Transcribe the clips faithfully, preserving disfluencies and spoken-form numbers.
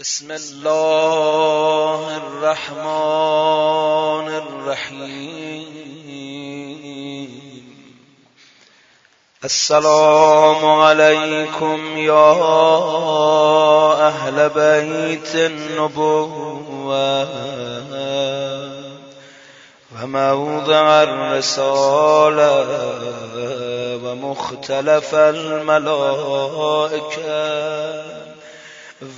بسم الله الرحمن الرحيم. السلام عليكم يا أهل بيت النبوة وموضع الرسالة ومختلف الملائكة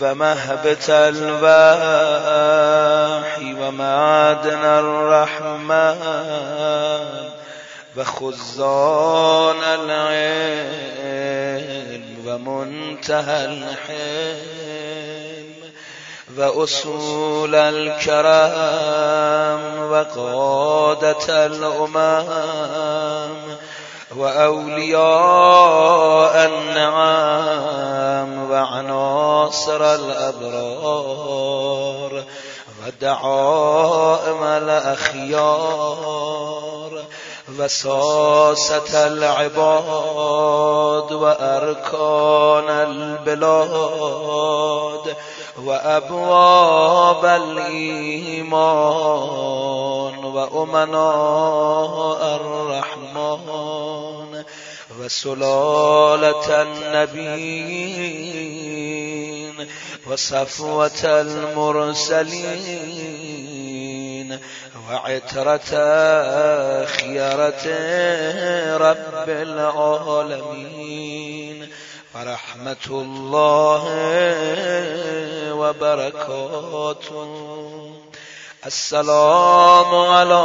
ومهبط الوحي ومعدن الرحمة وخزان العلم ومنتهى الحلم وأصول الكرم وقادة الأمم وأولياء النعم وعناصر الأبرار ودعائم الأخيار وساسة العباد وأركان البلاد وأبواب الإيمان وأمناء الرحمن وسلالة النبيين وصفوة المرسلين وعترة خيرة رب العالمين ورحمة الله وبركاته. السلام على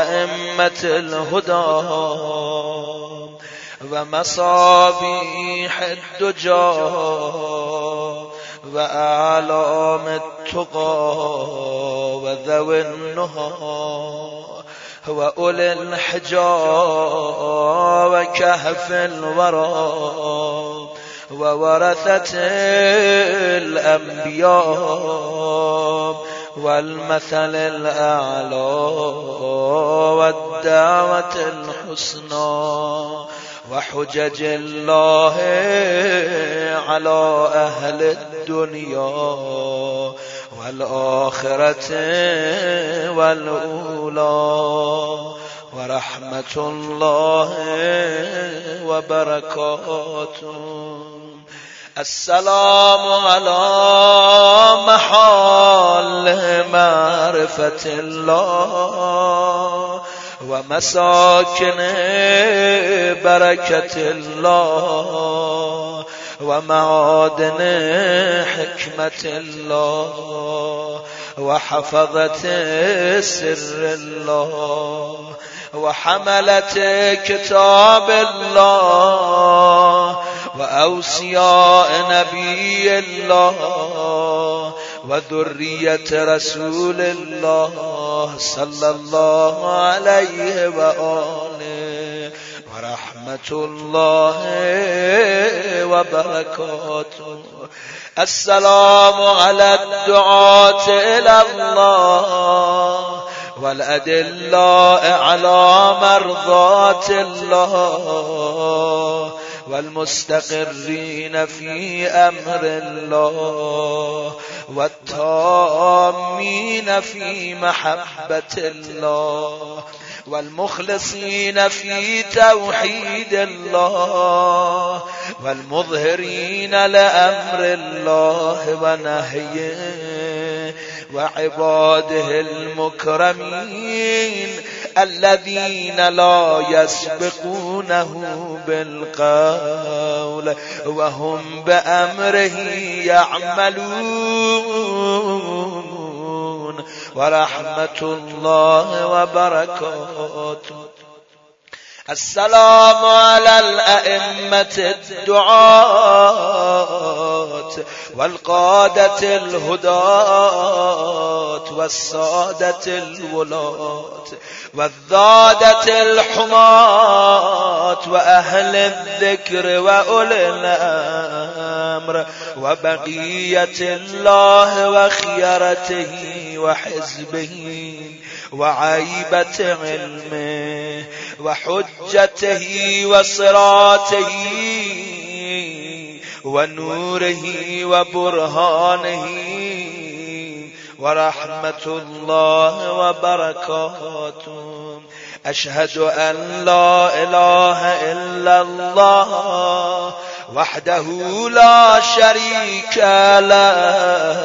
أئمة الهدى ومصابيح الدجى وأعلام التقى وذوي النهى وأولي الحجى وكهف الورى وورثة الأنبياء والمثل الأعلى والدعوة الحسنى وحجج الله على أهل الدنيا والآخرة والأولى ورحمة الله وبركاته. السلام على محال معرفة الله ومساكن بركة الله ومعادن حكمة الله وحفظة سر الله وحملة كتاب الله وأوصياء نبي الله وذرية رسول الله صلى الله عليه وآله ورحمة الله وبركاته. السلام على الدعاة إلى الله والأدلاء على مرضات الله والمستقرين في أمر الله والتامين في محبة الله والمخلصين في توحيد الله والمظهرين لأمر الله ونهيه وعباده المكرمين الذين لا يسبقونه بالقول وهم بأمره يعملون ورحمة الله وبركاته. السلام على الأئمة الدعاة والقادة الهداة والسادة الولاة والذادة الحماة وأهل الذكر وأولي الأمر وبقية الله وخيرته وحزبه وعيبة علمه وحجته وصراطه و نورهی و برهانهی و رحمت الله و برکاتم. اشهد ان لا اله الا الله وحده لا شریک له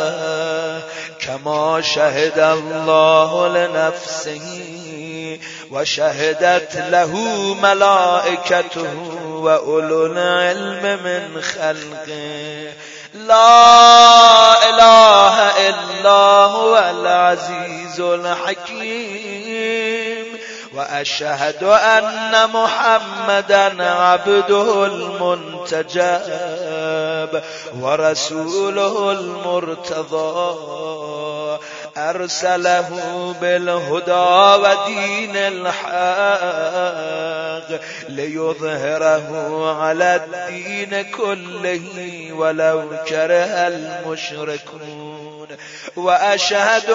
كما شهد الله لنفسه وشهدت له ملائكته وأولو العلم من خلقه. لا إله إلا هو العزيز الحكيم. وأشهد أن محمدا عبده المنتجب ورسوله المرتضى أرسله بالهدى ودين الحق ليظهره على الدين كله ولو كره المشركون. وأشهد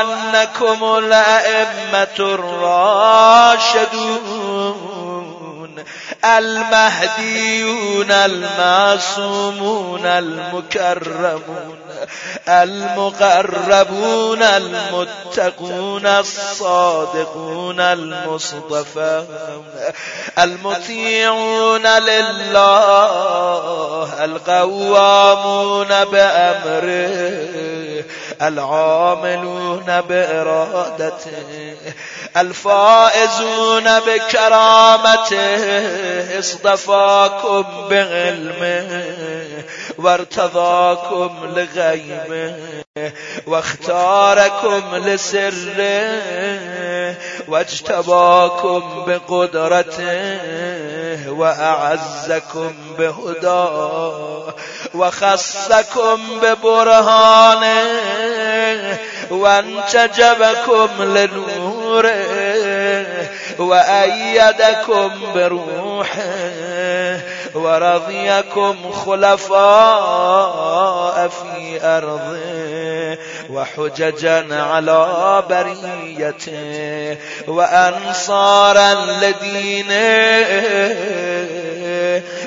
أنكم الأئمة الراشدون المهديون المعصومون المكرمون المقربون المتقون الصادقون المصطفون المطيعون لله القوامون بأمره العاملون بإرادته الفائزون بكرامته. اصطفاكم بعلمه وارتضاكم لغيبه واختاركم لسره واجتباكم بقدرته وأعزكم بهداه وخصكم ببرهانه وانتجبكم لنوره وأيدكم بروحه ورضيكم خلفاء في أرضه وحججا على بريته وأنصارا لدينه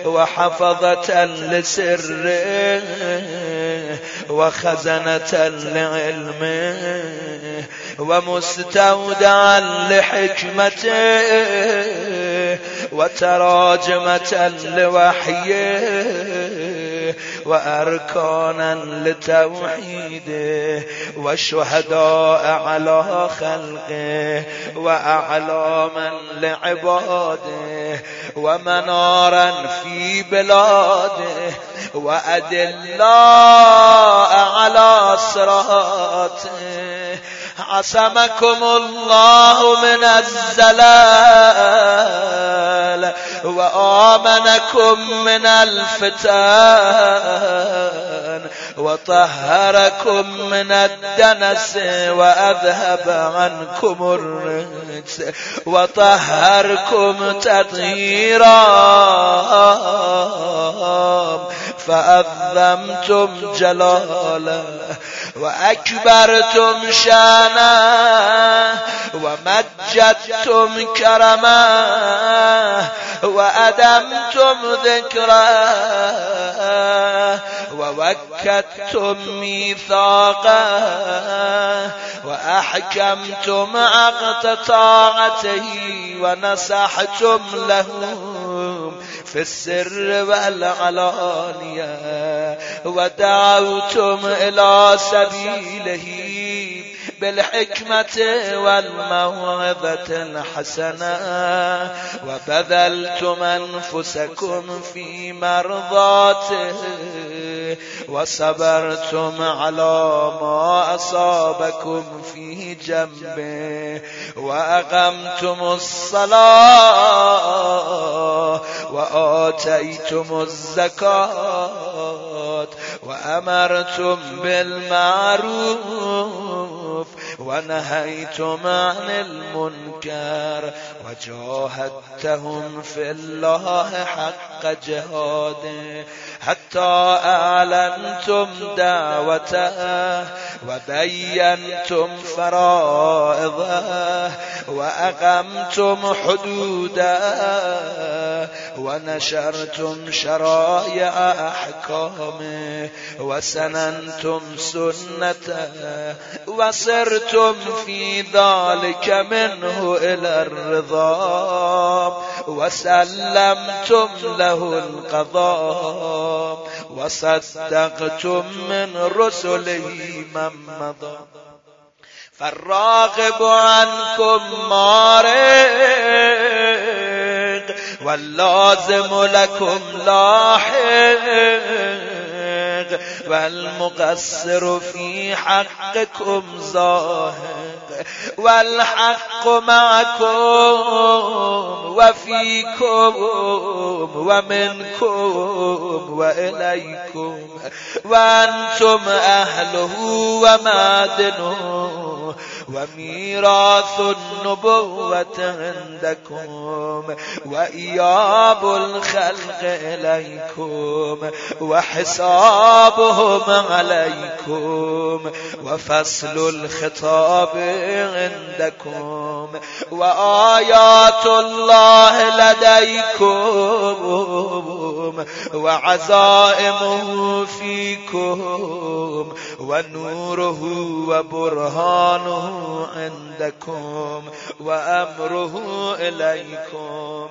وحفظة لسره وخزنة لعلمه ومستودعا لحكمته وتراجمة لوحيه وأركانا لتوحيده وشهداء على خلقه وأعلاما لعباده ومنارا في بلاده وأدلاء على صراطه. عصمكم الله من الزلال وآمنكم من الفتان وطهركم من الدنس وأذهب عنكم الرجس وطهركم تطهيرا. فأعظمتم جلاله وأكبرتم شانه ومجدتم كرمه وأدمتم ذكره ووكدتم ميثاقه وأحكمتم عقد طاعته ونصحتم له في السر والعلانية ودعوتم إلى سبيله بالحكمة والموعظة الحسنة وبذلتم أنفسكم في مرضاته وصبرتم على ما أصابكم في جنبه وأقمتم الصلاة وآتيتم الزكاة وأمرتم بالمعروف ونهيتم عن المنكر وجاهدتهم في الله حق جهاده حتى أعلنتم دعوته وبينتم فرائضه وأقمتم حدوده ونشرتم شرائع أحكامه وسننتم سنته وسرتم في ذلك منه إلى الرضا وسلمتم له القضاء وصدقتم من رسله من مضى فالراغب عنكم مارق واللازم لكم لاحق والمقصر في حقكم زاهق والحق معكم وفيكم ومنكم وإليكم وأنتم أهله ومادنه وميراث النبوة عندكم وإياب الخلق إليكم وحسابهم عليكم وفصل الخطاب عندكم وآيات الله لديكم وعزائمه فيكم ونوره وبرهانه عندكم وأمره إليكم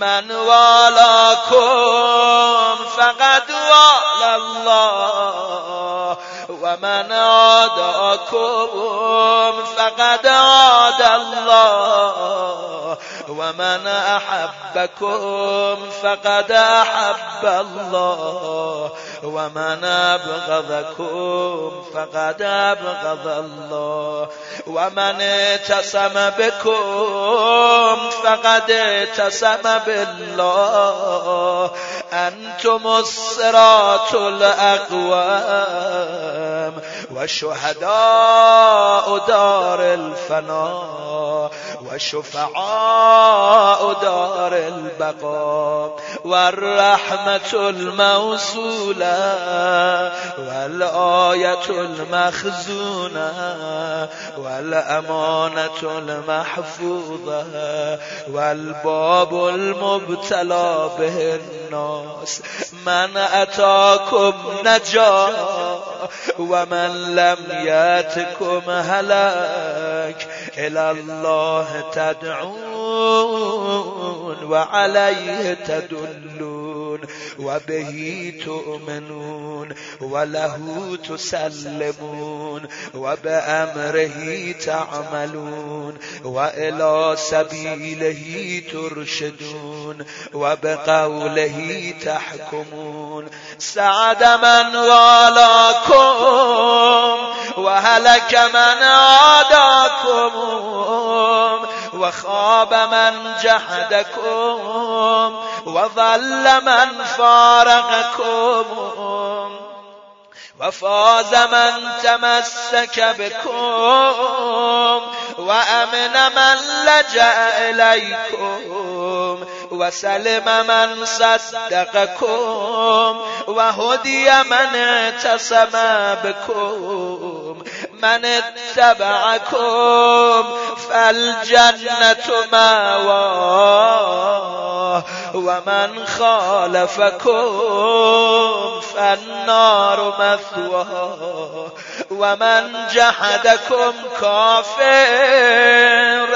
من والاكم فقد والى الله ومن عاداكم فقد عاد الله ومن أحبكم فقد أحب الله ومن أبغضكم فقد أبغض الله ومن اعتصم بكم فقد اعتصم بالله أنتم الصراط الأقوام وشهداء دار الفناء وشفعاء دار البقاء والرحمة الموصولة والآية المخزونة والأمانة المحفوظة والباب المبتلى به الناس من أتاكم نجا ومن لم يأتكم هلاك إلى الله تدعون وعليه تدلون وبه تؤمنون وله تسلمون وبأمره تعملون وإلى سبيله ترشدون وبقوله تحكمون سعد من والاكم وهلك من عاداكم وخاب من جحدكم وضل من فارقكم وفاز من تمسك بكم وأمن من لجأ إليكم وسلم من صدقكم وهدي من اعتصم بكم من اتبعكم فالجنة مأواه ومن خالفكم فالنار مثواه ومن جحدكم كافر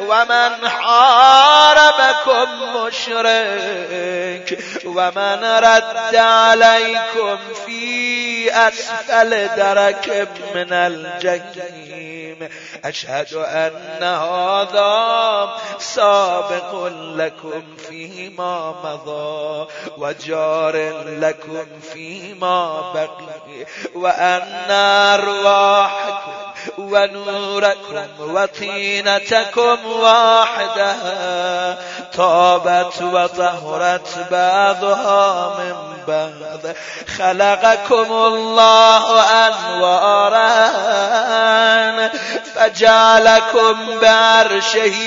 ومن حاربكم مشرك ومن رد عليكم في أسفل درك من الجحيم أشهد أن هذا سابق لكم فيما مضى وجار لكم فيما بقي وأن أرواحكم ونوركم وطينتكم واحدة طابت وطهرت بعضها من بعض خلقكم الله أنوارا فجعلكم بعرشه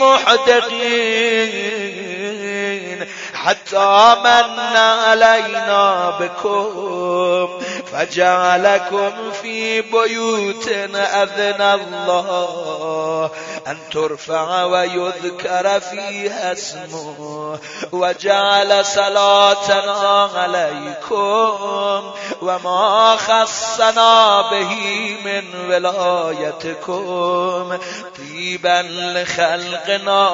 محدقين حتى من علينا بكم فجعلكم في بيوت أذن الله أن ترفع ويذكر فيها اسمه وجعل صلاتنا عليكم وما خصنا به من ولايتكم طيبا لخلقنا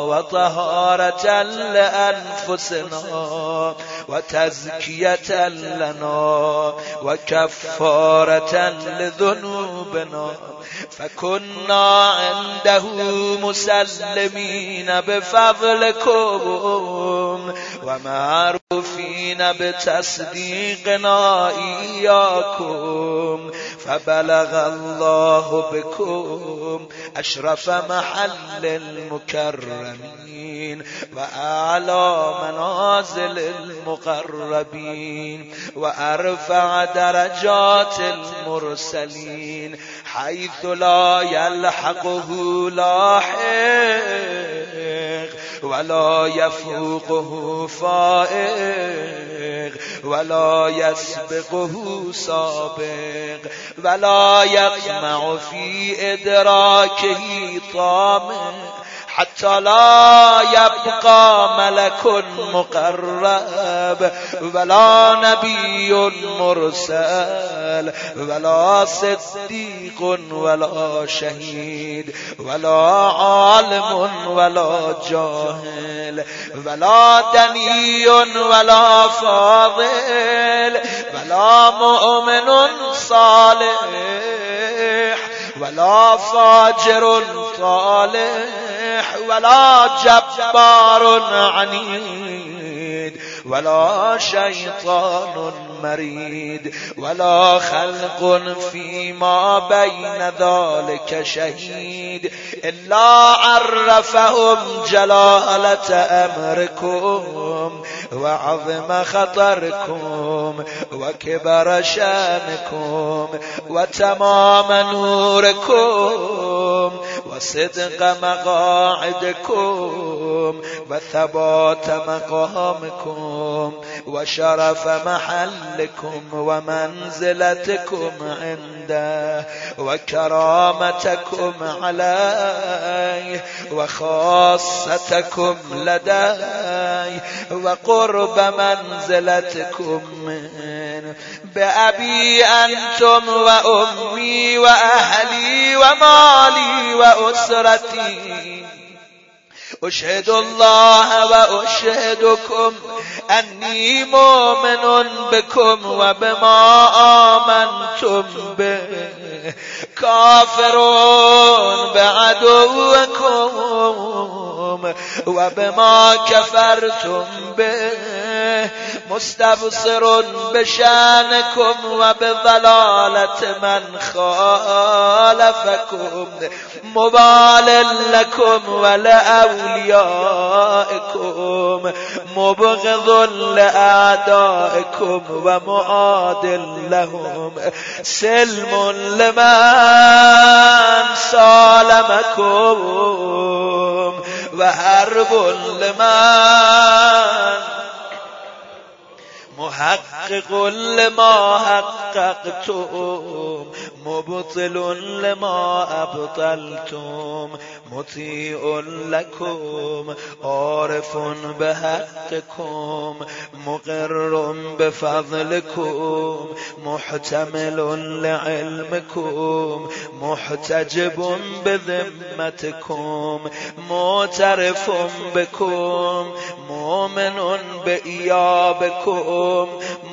وطهارة لأنفسنا وتزكية لنا وكفارة لذنوبنا فكنا عنده مسلمين بفضلكم ومعروفين بتصديقنا إياكم فبلغ الله بكم أشرف محل المكرمين وأعلى منازل المقربين وأرفع درجات المرسلين حيث لا يلحقه لاحق ولا يفوقه فائق ولا يسبقه سابق ولا يطمع في إدراكه طامع حتى لا يبقى ملك مقرب ولا نبي مرسل ولا صديق ولا شهيد ولا عالم ولا جاهل ولا دني ولا فاضل ولا مؤمن صالح ولا فاجر طالح ولا جبار عنيد ولا شيطان مريد ولا خلق فيما بين ذلك شهيد إلا عرفهم جلالة أمركم وعظم خطركم وكبر شانكم وتمام نوركم وصدق مقاعدكم وثبات مقامكم وشرف محلكم ومنزلتكم عنده وكرامتكم عليه وخاصتكم لديه وقرب منزلتكم منه بأبي أنتم وأمي وأهلي ومالي وأسرتي أشهد الله وأشهدكم أني مؤمن بكم وبما آمنتم به كافر بعدوكم وبما كفرتم به مستبصر بشانكم وبضلالة من خالفكم مبال لكم ولأوليائكم مبغض لأعدائكم ومعادل لهم سلم لمن سالمكم وحرب لمن محقق لما حققتم مبطل لما أبطلتم مطيع لكم عارف بحقكم مقر بفضلكم محتمل لعلمكم محتجب بذمتكم معترف بكم مؤمن بإيابكم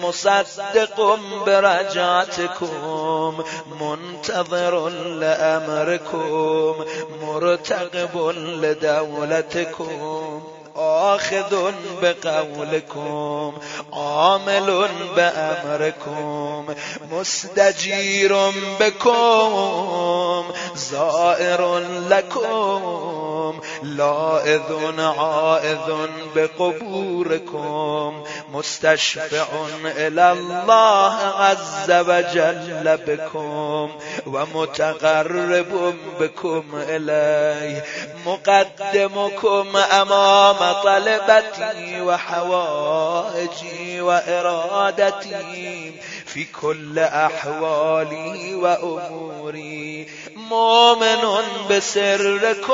مصدق برجعتكم منتظر لأمركم مرتقب لدولتكم آخذ بقولكم عامل بأمركم مستجير بكم زائر لكم لائذ عائذ بقبوركم مستشفع إلى الله عز وجل بكم ومتقرب بكم إليه مقدمكم أمام طلبتي وحوائجي وإرادتي في كل أحوالي وأموري مؤمن بسركم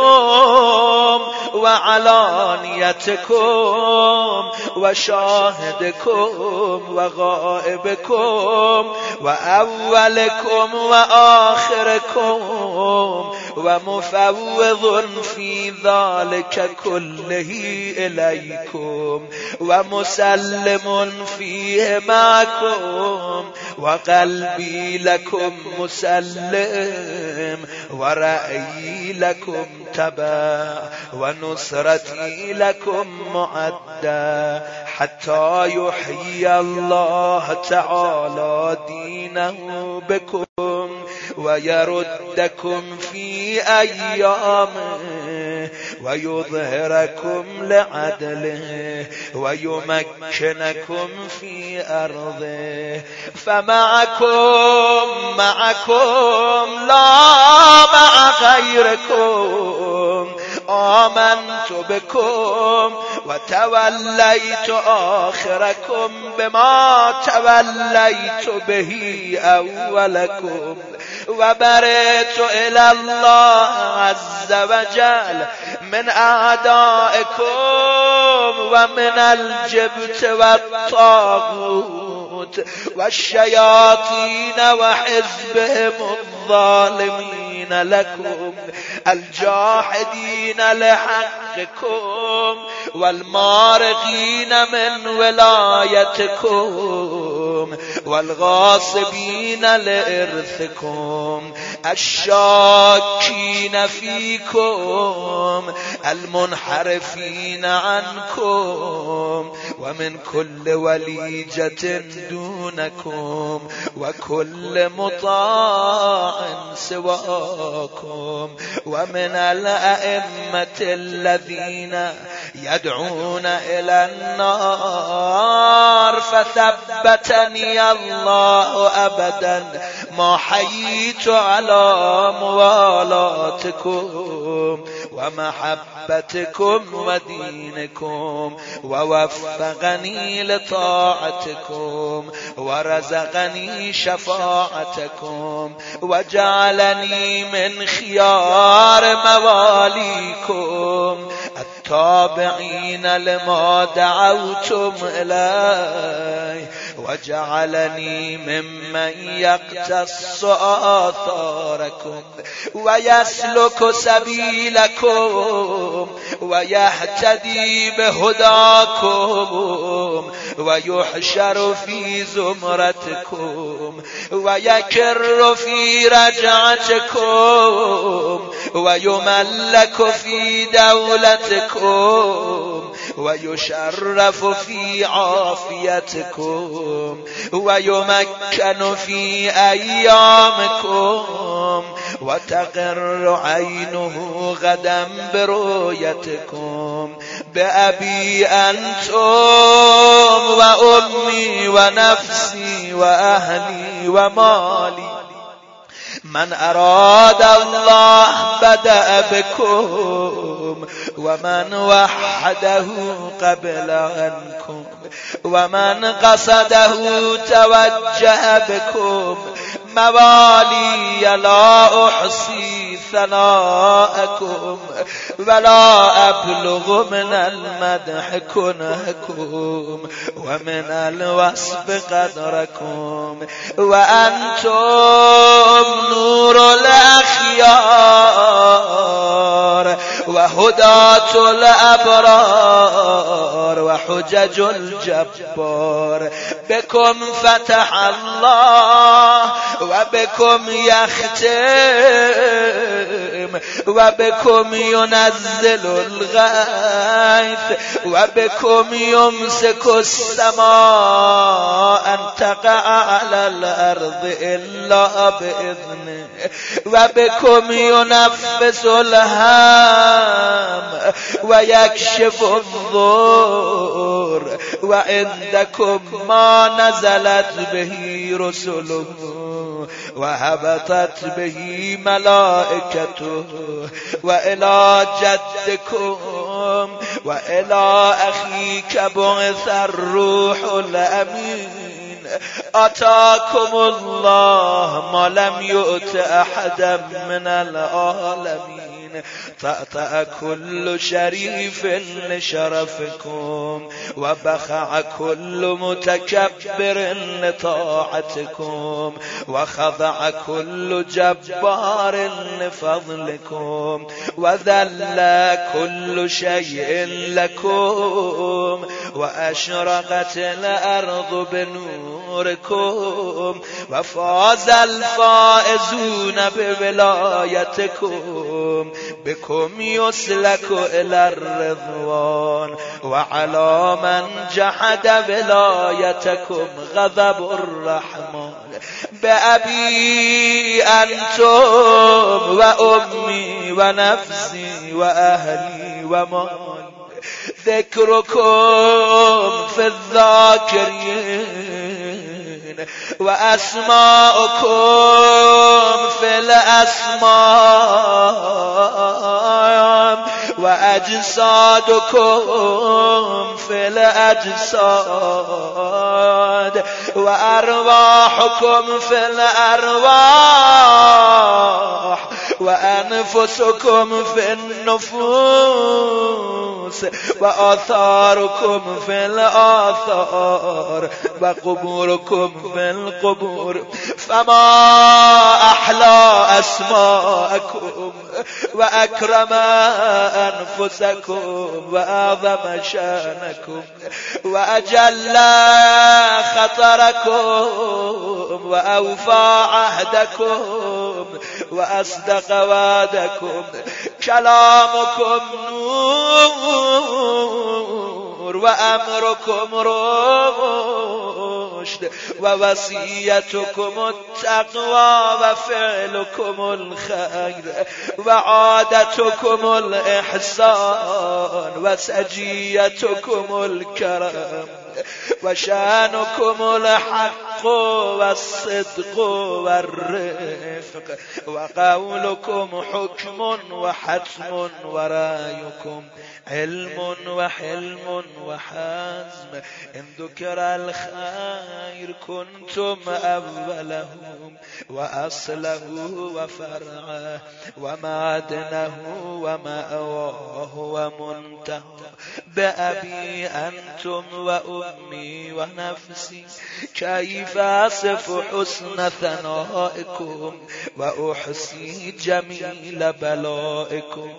وعلانيتكم وشاهدكم وغائبكم وأولكم وآخركم ومفوض في ذلك كله إليكم ومسلم فيه معكم وقلبي لكم مسلم ورأيي لكم تبع ونصرتي لكم معدة حتى يحيي الله تعالى دينه بكم ويردكم في أيامه ويظهركم لعدله ويمكنكم في أرضه فمعكم معكم لا مع غيركم آمنت بكم وتوليت آخركم بما توليت به أولكم وبرئت إلى الله عز وجل من أعدائكم ومن الجبت والطاغوت والشياطين وحزبهم الظالمين لكم الجاحدين لحقكم والمارقين من ولايتكم والغاصبين لإرثكم الشاكين فيكم المنحرفين عنكم ومن كل وليجة دونكم وكل مطاع سواكم ومن الأئمة الذين يدعون إلى النار فثبتني الله أبدا ما حييت على موالاتكم ومحبتكم ودينكم ووفقني لطاعتكم ورزقني شفاعتكم وجعلني من خيار مواليكم التابعين لما دعوتم إليه وجعلني ممن يقتص آثاركم ويسلك سبيلكم ويهتدي بهداكم ويحشر في زمرتكم ويكر في رجعتكم ويملك في دولتكم ويشرف في عافيتكم ويمكن في أيامكم وتقر عينه غدا برؤيتكم بأبي أنتم وأمي ونفسي وأهلي ومالي من أراد الله بدأ بكم ومن وحده قبل عنكم ومن قصده توجه بكم موالي لا أحصي ثناءكم ولا أبلغ من المدح كنهكم ومن الوصف قدركم وأنتم نور الأخيار وهداة الأبرار وحجج الجبار بكم فتح الله وبكم يختم وبكم ينزل الغيث وبكم يمسك السماء أن تقع على الأرض إلا بإذنه وبكم ينفس الهام ويكشف الضر وعندكم ما نزلت به رسله وهبطت به ملائكته وإلى جدكم وإلى أخيك بعث الروح الأمين آتاكم الله ما لم يؤت أحدا من العالمين فأطأ كل شريف لشرفكم وبخع كل متكبر لطاعتكم وخضع كل جبار لفضلكم وذل كل شيء لكم وأشرقت الأرض بنوركم وفاز الفائزون بولايتكم بكم يسلك إلى الرضوان وعلى من جحد ولايتكم غضب الرحمن بأبي أنتم وأمي ونفسي وأهلي ومالي ذكركم في الذاكرين وأسماؤكم في الأسماء وأجسادكم في الأجساد وأرواحكم في الأرواح وأنفسكم في النفوس وآثاركم في الآثار وقبوركم في القبور فما أحلى أسماءكم وأكرم أنفسكم وأعظم شأنكم وأجل خطركم وأوفى عهدكم وأصدق وعدكم كلامكم نور وأمركم رشد ووصيتكم التقوى وفعلكم الخير وعادتكم الإحسان وسجيتكم الكرم وشانكم الحق والصدق والرفق وقولكم حكم وحتم ورايكم علم وحلم وحزم إن ذكر الخير كنتم أولهم وأصله وفرعه ومعدنه ومأواه ومنتهى بأبي أنتم وأمي ونفسي كيف أصف حسن ثنائكم وأحصي جميل بلائكم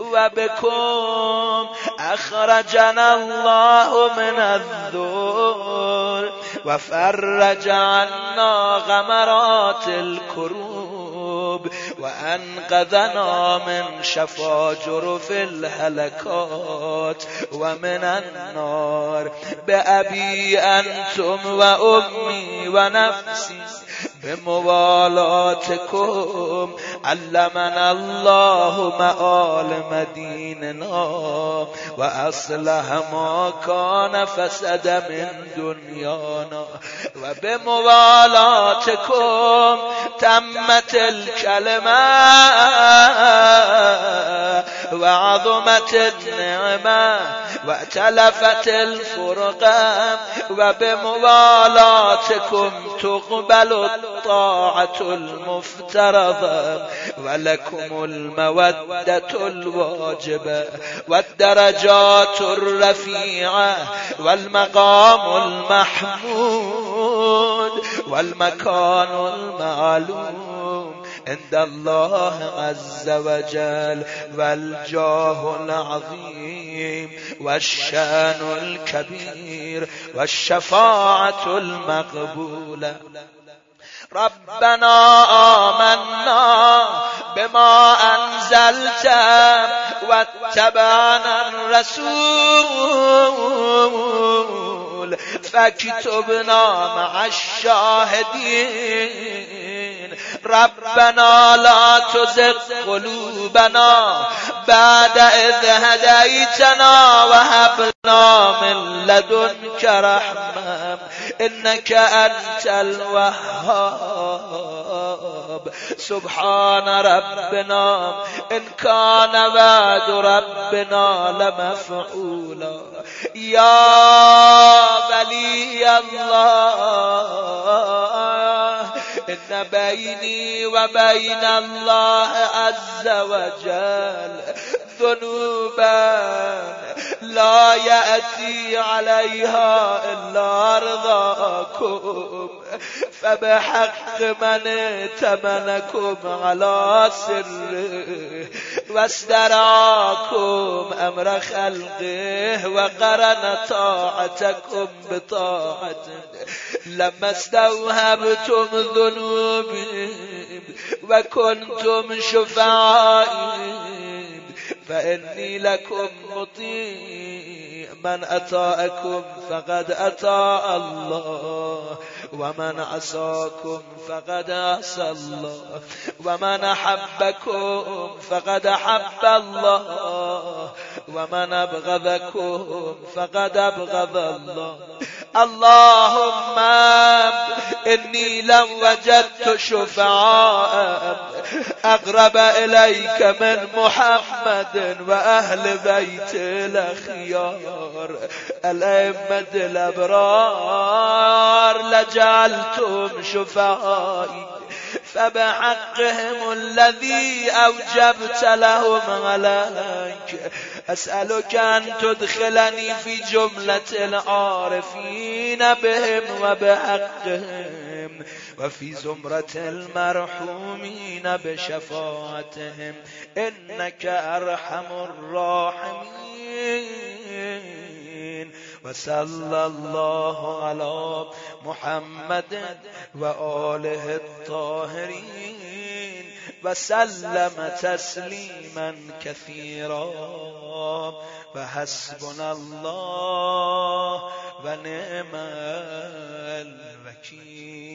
وبكم أخرجنا الله من الذل وفرج عنا غمرات الكروب وأنقذنا من شفاجر في الهلكات ومن النار بأبي أنتم وأمي ونفسي بموالاتكم علمنا الله معالم ديننا وأصلح ما كان فسد من دنيانا وبموالاتكم تمت الكلمة وعظمت النعمة واتلفت الفرقة وبموالاتكم تقبل الطاعة المفترضة ولكم المودة الواجبة والدرجات الرفيعة والمقام المحمود والمكان المعلوم عند الله عز وجل والجاه العظيم والشان الكبير والشفاعة المقبولة ربنا آمنا بما أنزلت واتبعنا الرسول فاكتبنا مع الشاهدين ربنا لا تزغ قلوبنا بعد إذ هديتنا وهب لنا من لدنك رحمة إنك أنت الوهاب سبحان ربنا إن كان وعد ربنا لمفعولا یا ولی الله ان بینی و بین الله عز و جل ذنوبا لا یأتی علیها الا رضاکم فبحق من اتمنکم علی سره واستراکم امر خلقه و قرن طاعتکم بطاعته لما استوهبتم ذنوبی و کنتم شفعائی فإني لكم مطيع من أطاعكم فقد أطاع الله ومن عصاكم فقد عصى الله ومن أحبكم فقد أحب الله ومن أبغضكم فقد أبغض الله اللهم إني لو وجدت شفعاء أقرب إليك من محمد وأهل بيت الأخيار الأئمة الأبرار لجعلتهم شفعائي فبحقهم الذي أوجبت لهم عليك أسألك أن تدخلني في جملة العارفين بهم وبحقهم وفي زمرة المرحومين بشفاعتهم إنك أرحم الراحمين وصلى الله على محمد وآله الطاهرين وسلم تسليما كثيرا وحسبنا الله ونعم الوكيل.